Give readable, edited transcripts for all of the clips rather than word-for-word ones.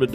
welcome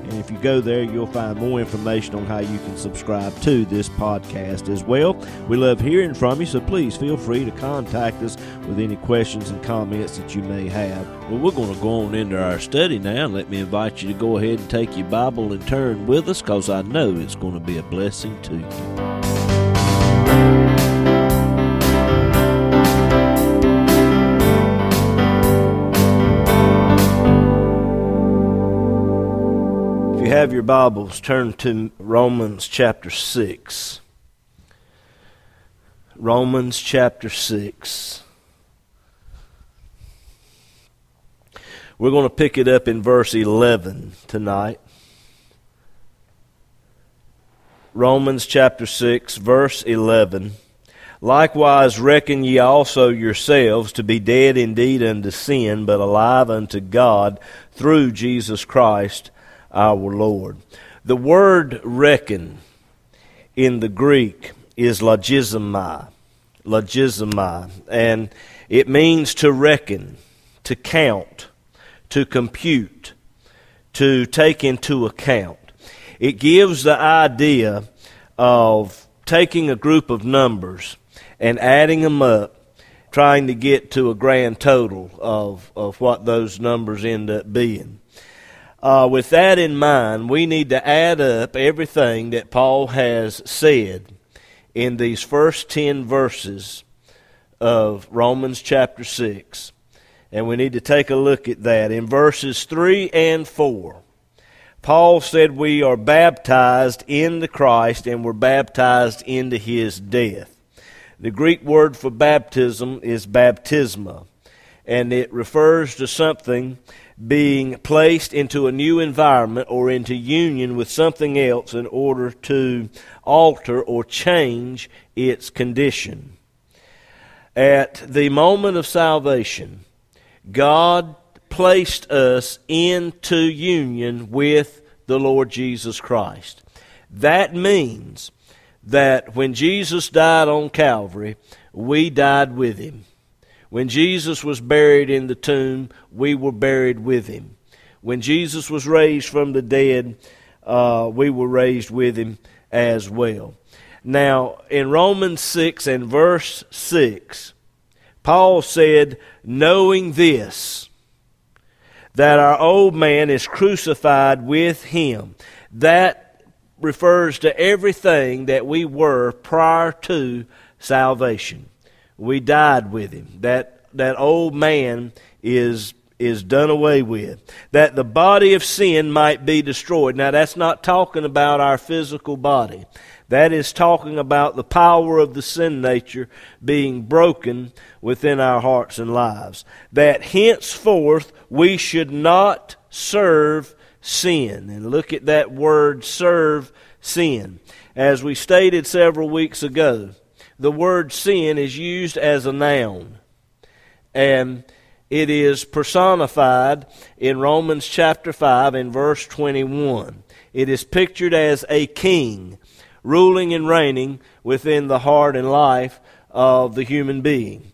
and if you go there, you'll find more information on how you can subscribe to this podcast as well. We love hearing from you, so please feel free to contact us with any questions and comments that you may have. Well, we're going to go on into our study now. Let me invite you to go ahead and take your Bible and turn with us, because I know it's going to be a blessing to you. Have your Bibles, turn to Romans chapter 6. Romans chapter 6. We're going to pick it up in verse 11 tonight. Romans chapter 6, verse 11. Likewise reckon ye also yourselves to be dead indeed unto sin, but alive unto God through Jesus Christ our Lord. The word reckon in the Greek is logizomai, and it means to reckon, to count, to compute, to take into account. It gives the idea of taking a group of numbers and adding them up, trying to get to a grand total of what those numbers end up being. With that in mind, we need to add up everything that Paul has said in these first 10 verses of Romans chapter 6. And we need to take a look at that. In verses 3 and 4, Paul said we are baptized into Christ and we're baptized into his death. The Greek word for baptism is baptisma, and it refers to something being placed into a new environment or into union with something else in order to alter or change its condition. At the moment of salvation, God placed us into union with the Lord Jesus Christ. That means that when Jesus died on Calvary, we died with him. When Jesus was buried in the tomb, we were buried with him. When Jesus was raised from the dead, we were raised with him as well. Now, in Romans 6 and verse 6, Paul said, knowing this, that our old man is crucified with him. That refers to everything that we were prior to salvation. We died with him. That old man is done away with. That the body of sin might be destroyed. Now, that's not talking about our physical body. That is talking about the power of the sin nature being broken within our hearts and lives. That henceforth we should not serve sin. And look at that word, serve sin. As we stated several weeks ago, the word sin is used as a noun, and it is personified in Romans chapter 5 and verse 21. It is pictured as a king ruling and reigning within the heart and life of the human being.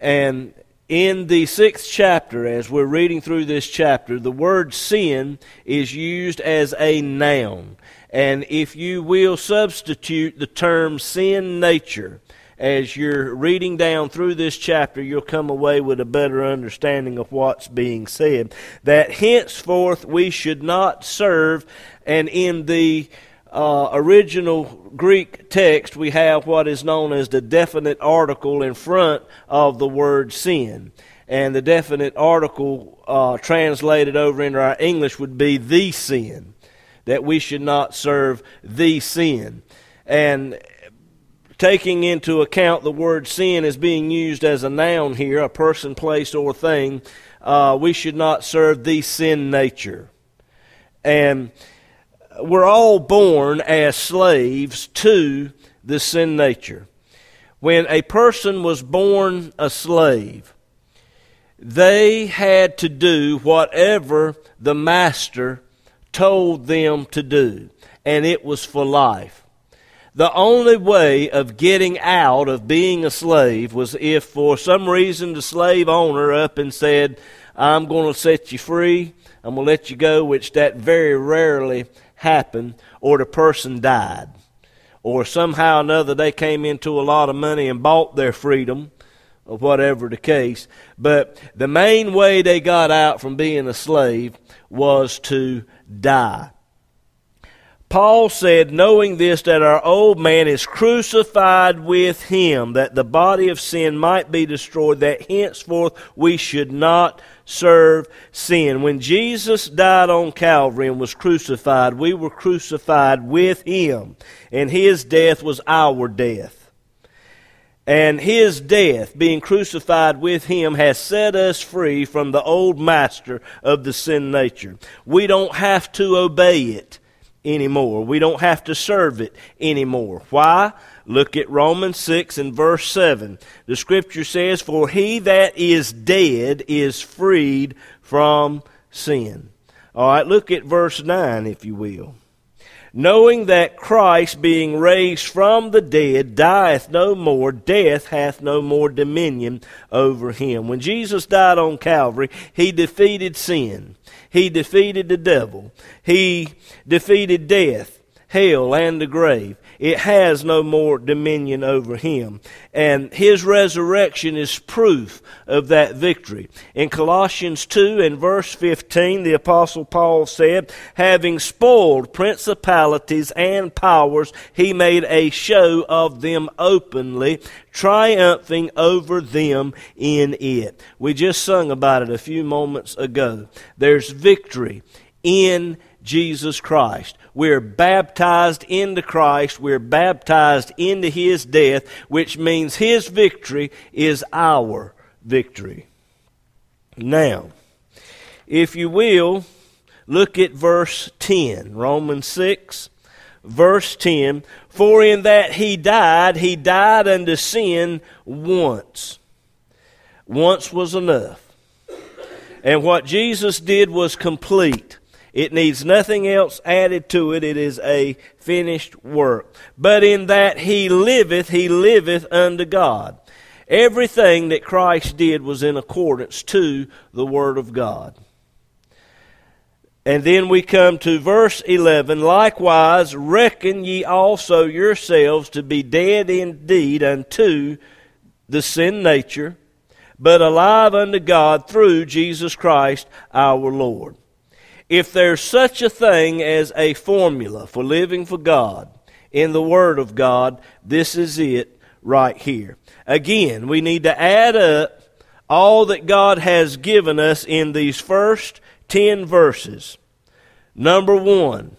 And in the 6th chapter, as we're reading through this chapter, the word sin is used as a noun. And if you will substitute the term sin nature as you're reading down through this chapter, you'll come away with a better understanding of what's being said. That henceforth we should not serve, and in the original Greek text we have what is known as the definite article in front of the word sin. And the definite article translated over into our English would be the sin. That we should not serve the sin. And taking into account the word sin as being used as a noun here, a person, place, or thing, we should not serve the sin nature. And we're all born as slaves to the sin nature. When a person was born a slave, they had to do whatever the master told them to do, and it was for life. The only way of getting out of being a slave was if for some reason the slave owner up and said, "I'm going to set you free, I'm going to let you go," which that very rarely happened, or the person died, or somehow or another they came into a lot of money and bought their freedom, or whatever the case. But the main way they got out from being a slave was to die. Paul said, "Knowing this, that our old man is crucified with him, that the body of sin might be destroyed, that henceforth we should not serve sin." When Jesus died on Calvary and was crucified, we were crucified with him, and his death was our death. And his death, being crucified with him, has set us free from the old master of the sin nature. We don't have to obey it anymore. We don't have to serve it anymore. Why? Look at Romans 6 and verse 7. The scripture says, "For he that is dead is freed from sin." All right, look at verse 9, if you will. "Knowing that Christ, being raised from the dead, dieth no more, death hath no more dominion over him." When Jesus died on Calvary, he defeated sin. He defeated the devil. He defeated death, hell, and the grave. It has no more dominion over him. And his resurrection is proof of that victory. In Colossians 2 and verse 15, the Apostle Paul said, "Having spoiled principalities and powers, he made a show of them openly, triumphing over them in it." We just sung about it a few moments ago. There's victory in Jesus Christ. We're baptized into Christ. We're baptized into his death, which means his victory is our victory. Now, if you will, look at verse 10, Romans 6, verse 10. "For in that he died unto sin once." Once was enough. And what Jesus did was complete. It needs nothing else added to it. It is a finished work. "But in that he liveth unto God." Everything that Christ did was in accordance to the Word of God. And then we come to verse 11. "Likewise reckon ye also yourselves to be dead indeed unto the sin nature, but alive unto God through Jesus Christ our Lord." If there's such a thing as a formula for living for God in the Word of God, this is it right here. Again, we need to add up all that God has given us in these first 10 verses. Number one,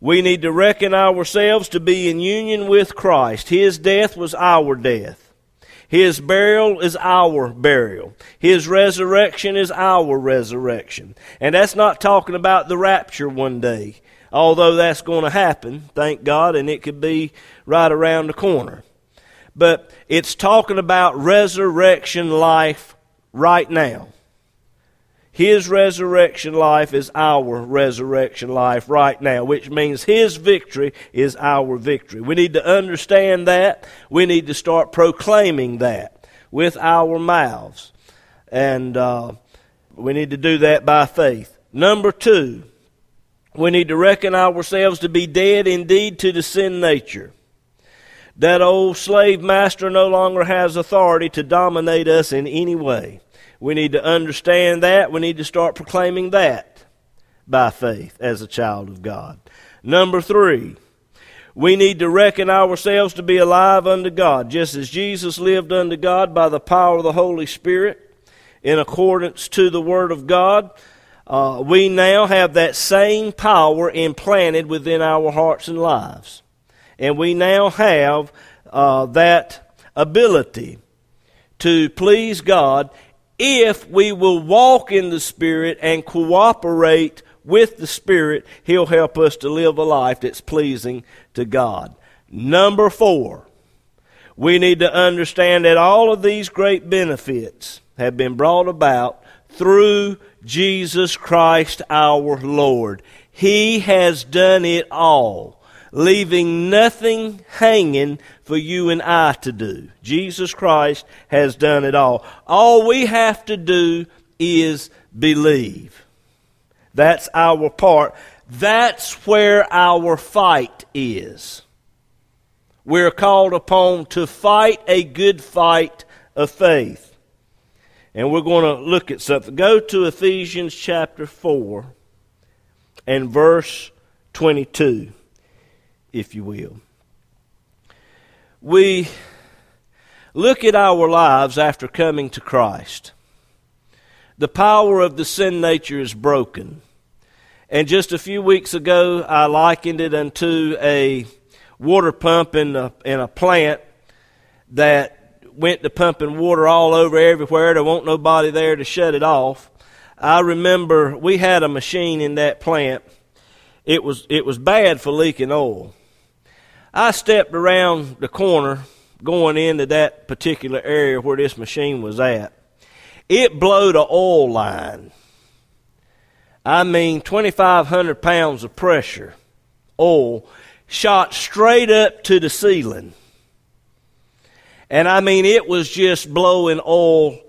we need to reckon ourselves to be in union with Christ. His death was our death. His burial is our burial. His resurrection is our resurrection. And that's not talking about the rapture one day, although that's going to happen, thank God, and it could be right around the corner. But it's talking about resurrection life right now. His resurrection life is our resurrection life right now, which means his victory is our victory. We need to understand that. We need to start proclaiming that with our mouths. And we need to do that by faith. Number two, we need to reckon ourselves to be dead indeed to the sin nature. That old slave master no longer has authority to dominate us in any way. We need to understand that. We need to start proclaiming that by faith as a child of God. Number three, we need to reckon ourselves to be alive unto God, just as Jesus lived unto God by the power of the Holy Spirit in accordance to the Word of God. We now have that same power implanted within our hearts and lives. And we now have that ability to please God if we will walk in the Spirit and cooperate with the Spirit, He'll help us to live a life that's pleasing to God. Number 4, we need to understand that all of these great benefits have been brought about through Jesus Christ our Lord. He has done it all, leaving nothing hanging for you and I to do. Jesus Christ has done it all. All we have to do is believe. That's our part. That's where our fight is. We're called upon to fight a good fight of faith. And we're going to look at something. Go to Ephesians chapter 4 and verse 22, if you will. We look at our lives after coming to Christ. The power of the sin nature is broken. And just a few weeks ago, I likened it unto a water pump in a plant that went to pumping water all over everywhere. There wasn't nobody there to shut it off. I remember we had a machine in that plant. It was bad for leaking oil. I stepped around the corner going into that particular area where this machine was at. It blowed an oil line. I mean, 2,500 pounds of pressure, oil, shot straight up to the ceiling. And I mean, it was just blowing oil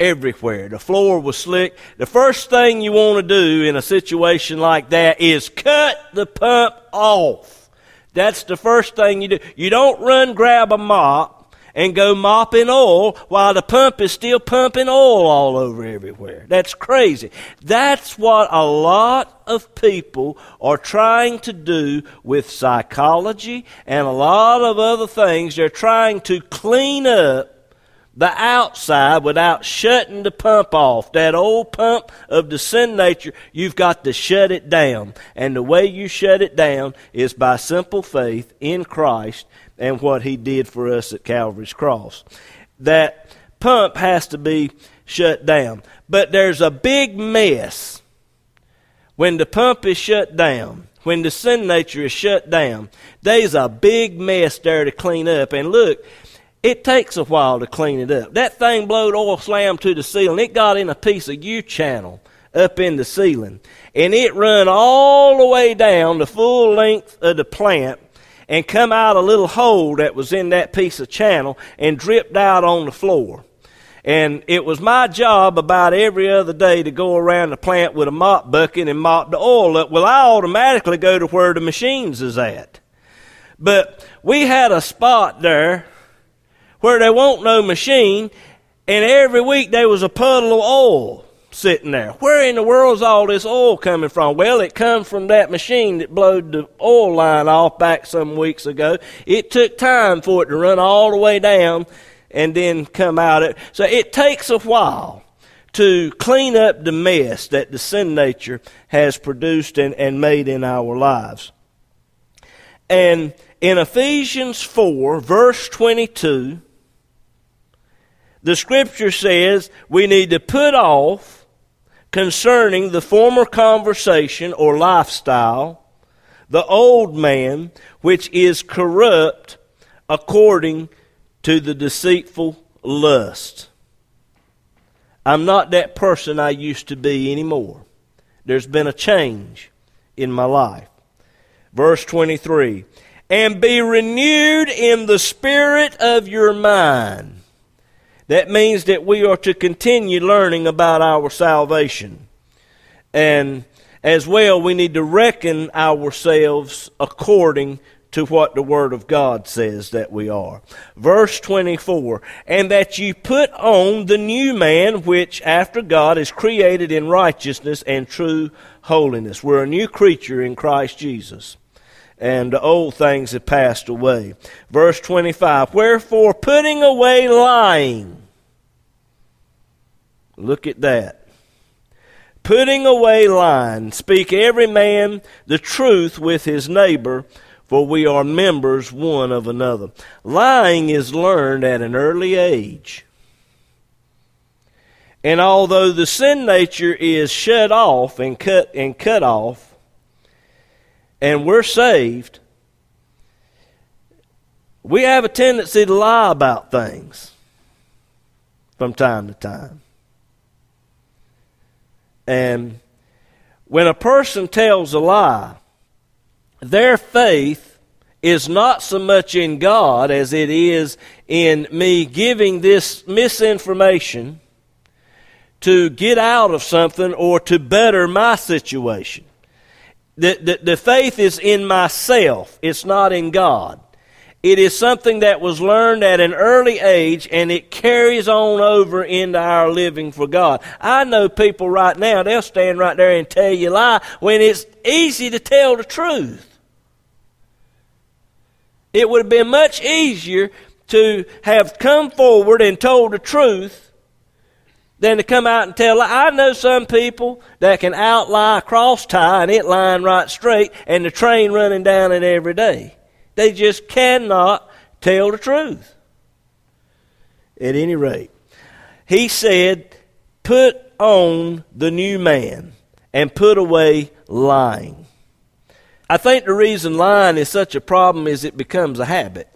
everywhere. The floor was slick. The first thing you want to do in a situation like that is cut the pump off. That's the first thing you do. You don't run grab a mop and go mopping oil while the pump is still pumping oil all over everywhere. That's crazy. That's what a lot of people are trying to do with psychology and a lot of other things. They're trying to clean up the outside without shutting the pump off. That old pump of the sin nature, you've got to shut it down. And the way you shut it down is by simple faith in Christ and what He did for us at Calvary's cross. That pump has to be shut down. But there's a big mess when the pump is shut down. When the sin nature is shut down, there's a big mess there to clean up. And look, it takes a while to clean it up. That thing blowed oil slammed to the ceiling. It got in a piece of U-channel up in the ceiling. And it run all the way down the full length of the plant and come out a little hole that was in that piece of channel and dripped out on the floor. And it was my job about every other day to go around the plant with a mop bucket and mop the oil up. Well, I automatically go to where the machines is at. But we had a spot there where there won't no machine, and every week there was a puddle of oil sitting there. Where in the world's all this oil coming from? Well, it comes from that machine that blowed the oil line off back some weeks ago. It took time for it to run all the way down and then come out. So it takes a while to clean up the mess that the sin nature has produced and made in our lives. And in Ephesians 4, verse 22, the Scripture says we need to put off concerning the former conversation or lifestyle, the old man, which is corrupt according to the deceitful lust. I'm not that person I used to be anymore. There's been a change in my life. Verse 23, and be renewed in the spirit of your mind. That means that we are to continue learning about our salvation. And as well, we need to reckon ourselves according to what the Word of God says that we are. Verse 24, and that you put on the new man, which after God is created in righteousness and true holiness. We're a new creature in Christ Jesus, and the old things have passed away. Verse 25, wherefore putting away lying. Look at that. Putting away lying, speak every man the truth with his neighbor, for we are members one of another. Lying is learned at an early age. And although the sin nature is shut off and cut off, and we're saved, we have a tendency to lie about things from time to time. And when a person tells a lie, their faith is not so much in God as it is in me giving this misinformation to get out of something or to better my situation. The faith is in myself. It's not in God. It is something that was learned at an early age, and it carries on over into our living for God. I know people right now, they'll stand right there and tell you a lie when it's easy to tell the truth. It would have been much easier to have come forward and told the truth than to come out and tell. I know some people that can outlie a cross tie and it lying right straight and the train running down it every day. They just cannot tell the truth. At any rate, he said, put on the new man and put away lying. I think the reason lying is such a problem is it becomes a habit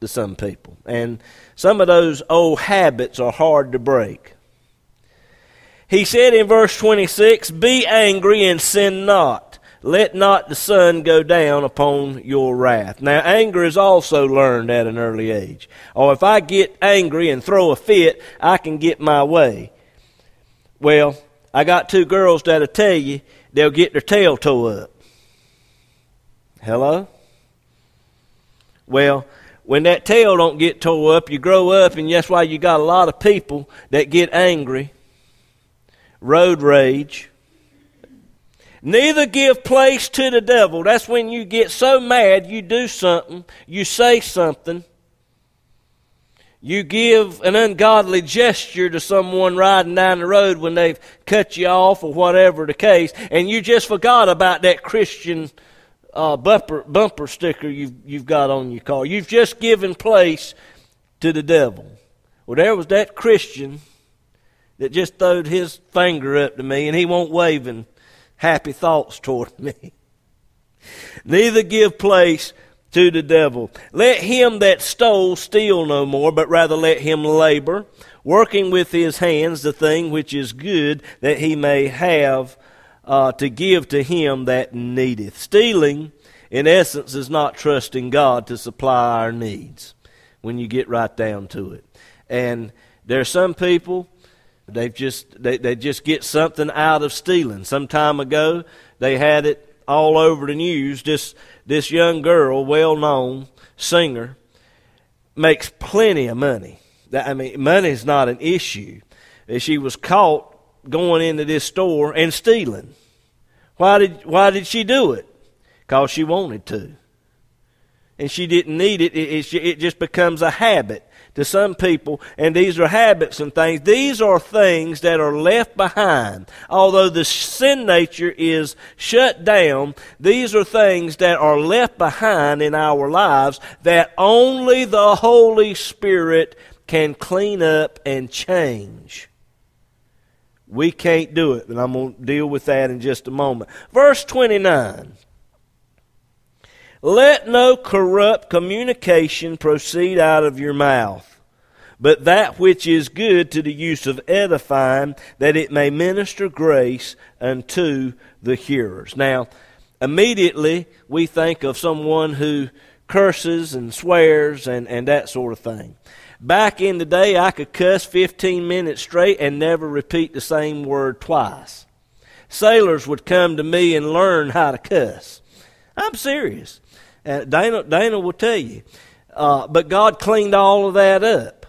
to some people. And some of those old habits are hard to break. He said in verse 26, be angry and sin not. Let not the sun go down upon your wrath. Now, anger is also learned at an early age. Or if I get angry and throw a fit, I can get my way. Well, I got two girls that'll tell you they'll get their tail toe up. Hello? Well, when that tail don't get tore up, you grow up, and that's why you got a lot of people that get angry. Road rage. Neither give place to the devil. That's when you get so mad, you do something, you say something, you give an ungodly gesture to someone riding down the road when they've cut you off or whatever the case, and you just forgot about that Christian bumper sticker you've got on your car. You've just given place to the devil. Well, there was that Christian that just throwed his finger up to me, and he won't wave and happy thoughts toward me. Neither give place to the devil. Let him that stole steal no more, but rather let him labor, working with his hands the thing which is good, that he may have to give to him that needeth. Stealing, in essence, is not trusting God to supply our needs when you get right down to it. And there are some people, They just get something out of stealing. Some time ago, they had it all over the news. This young girl, well-known singer, makes plenty of money. I mean, money's not an issue. She was caught going into this store and stealing. Why did she do it? Because she wanted to. And she didn't need it. It just becomes a habit to some people, and these are habits and things. These are things that are left behind. Although the sin nature is shut down, these are things that are left behind in our lives that only the Holy Spirit can clean up and change. We can't do it, and I'm going to deal with that in just a moment. Verse 29. Let no corrupt communication proceed out of your mouth, but that which is good to the use of edifying, that it may minister grace unto the hearers. Now, immediately we think of someone who curses and swears and that sort of thing. Back in the day, I could cuss 15 minutes straight and never repeat the same word twice. Sailors would come to me and learn how to cuss. I'm serious. Dana will tell you. But God cleaned all of that up.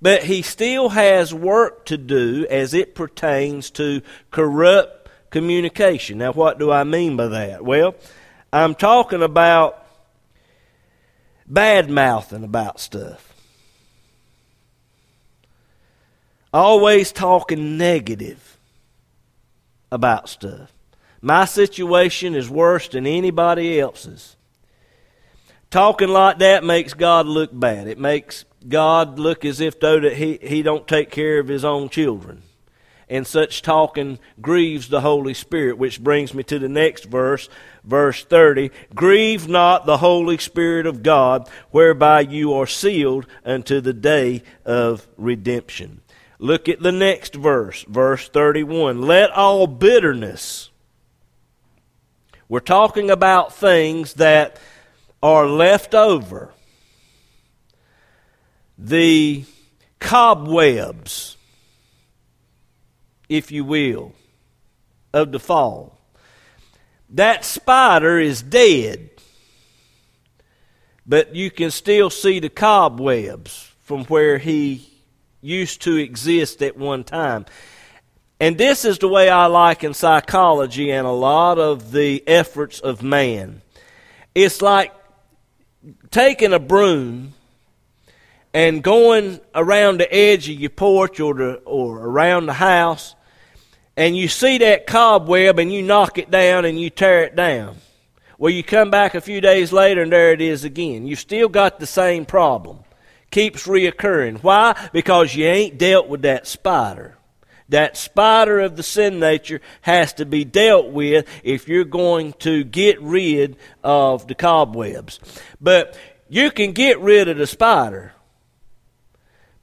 But he still has work to do as it pertains to corrupt communication. Now, what do I mean by that? Well, I'm talking about bad-mouthing about stuff. Always talking negative about stuff. My situation is worse than anybody else's. Talking like that makes God look bad. It makes God look as if though that he don't take care of his own children. and such talking grieves the Holy Spirit, which brings me to the next verse, verse 30. Grieve not the Holy Spirit of God, whereby you are sealed unto the day of redemption. Look at the next verse, verse 31. Let all bitterness. We're talking about things that are left over. The cobwebs, if you will, of the fall. That spider is dead, but you can still see the cobwebs from where he used to exist at one time. And this is the way I liken psychology and a lot of the efforts of man. It's like taking a broom and going around the edge of your porch or around the house, and you see that cobweb and you knock it down and you tear it down. Well, you come back a few days later and there it is again. You still got the same problem. Keeps reoccurring. Why? Because you ain't dealt with that spider. That spider of the sin nature has to be dealt with if you're going to get rid of the cobwebs. But you can get rid of the spider,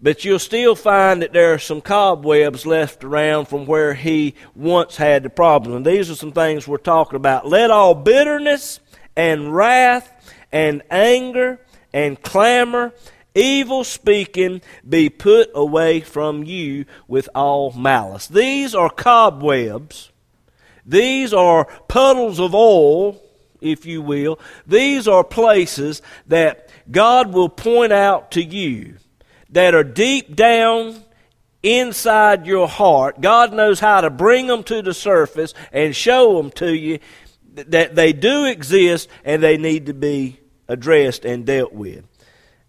but you'll still find that there are some cobwebs left around from where he once had the problem. And these are some things we're talking about. Let all bitterness and wrath and anger and clamor, evil speaking, be put away from you with all malice. These are cobwebs. These are puddles of oil, if you will. These are places that God will point out to you that are deep down inside your heart. God knows how to bring them to the surface and show them to you that they do exist and they need to be addressed and dealt with.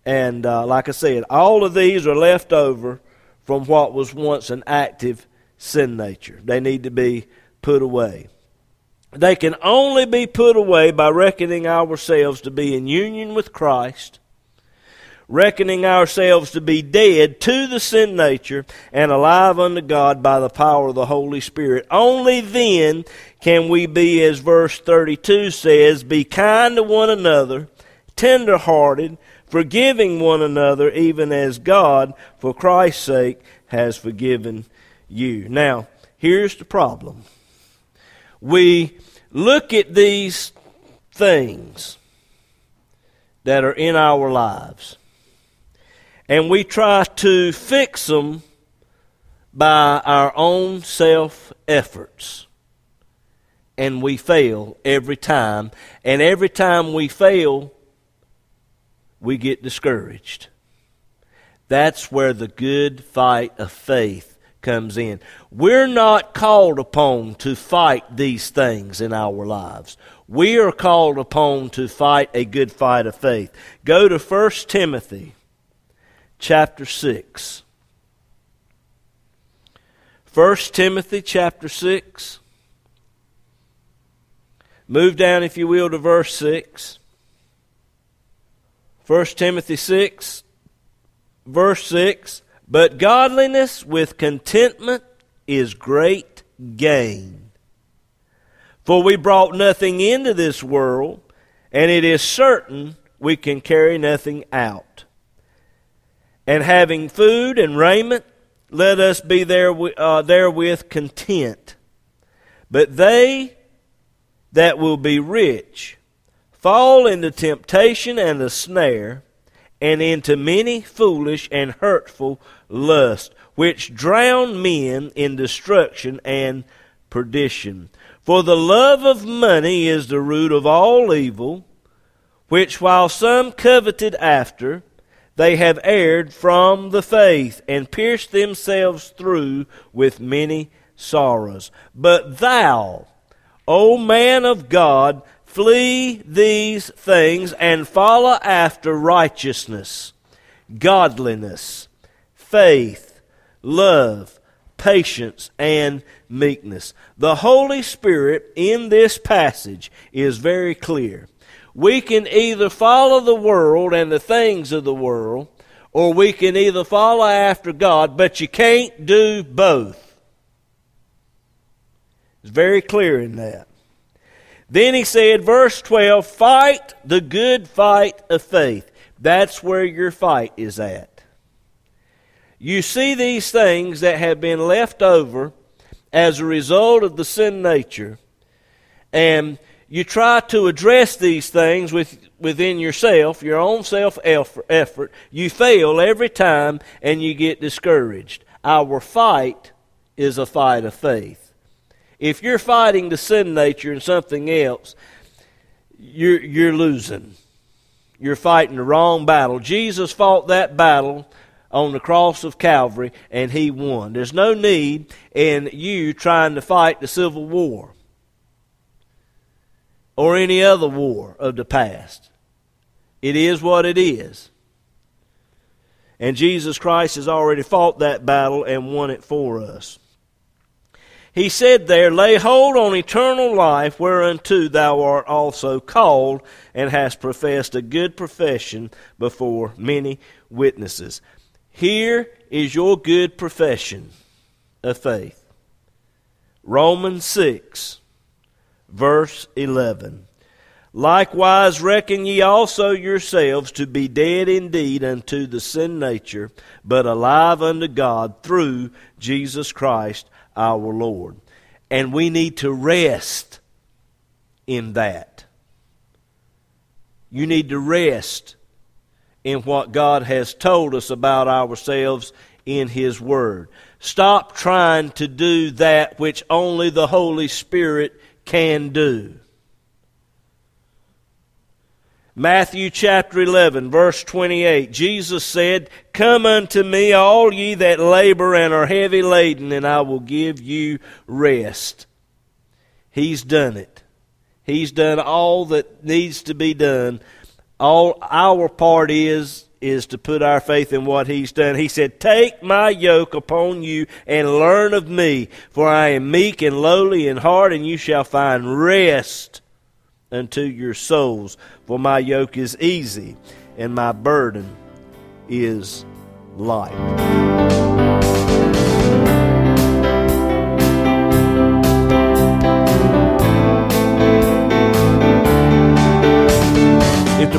And like I said, all of these are left over from what was once an active sin nature. They need to be put away. They can only be put away by reckoning ourselves to be in union with Christ, reckoning ourselves to be dead to the sin nature and alive unto God by the power of the Holy Spirit. Only then can we be, as verse 32 says, be kind to one another, tender-hearted, forgiving one another, even as God, for Christ's sake, has forgiven you. Now, here's the problem. We look at these things that are in our lives, and we try to fix them by our own self-efforts. And we fail every time. And every time we fail, we get discouraged. That's where the good fight of faith comes in. We're not called upon to fight these things in our lives. We are called upon to fight a good fight of faith. Go to 1 Timothy chapter 6. 1 Timothy chapter 6. Move down, if you will, to verse 6. 1 Timothy 6, verse 6, but godliness with contentment is great gain. For we brought nothing into this world, and it is certain we can carry nothing out. And having food and raiment, let us be therewith content. But they that will be rich fall into temptation and the snare, and into many foolish and hurtful lusts, which drown men in destruction and perdition. For the love of money is the root of all evil, which while some coveted after, they have erred from the faith, and pierced themselves through with many sorrows. But thou, O man of God, flee these things and follow after righteousness, godliness, faith, love, patience, and meekness. The Holy Spirit in this passage is very clear. We can either follow the world and the things of the world, or we can either follow after God, but you can't do both. It's very clear in that. Then he said, verse 12, fight the good fight of faith. That's where your fight is at. You see these things that have been left over as a result of the sin nature, and you try to address these things within yourself, your own self-effort. You fail every time, and you get discouraged. Our fight is a fight of faith. If you're fighting the sin nature and something else, you're losing. You're fighting the wrong battle. Jesus fought that battle on the cross of Calvary, and he won. There's no need in you trying to fight the Civil War or any other war of the past. It is what it is. And Jesus Christ has already fought that battle and won it for us. He said there, lay hold on eternal life, whereunto thou art also called, and hast professed a good profession before many witnesses. Here is your good profession of faith. Romans 6, verse 11. Likewise reckon ye also yourselves to be dead indeed unto the sin nature, but alive unto God through Jesus Christ our Lord. And we need to rest in that. You need to rest in what God has told us about ourselves in His Word. Stop trying to do that which only the Holy Spirit can do. Matthew chapter 11, verse 28, Jesus said, come unto me, all ye that labor and are heavy laden, and I will give you rest. He's done it. He's done all that needs to be done. All our part is to put our faith in what He's done. He said, take my yoke upon you and learn of me, for I am meek and lowly in heart, and you shall find rest unto your souls. For my yoke is easy, and my burden is light. If the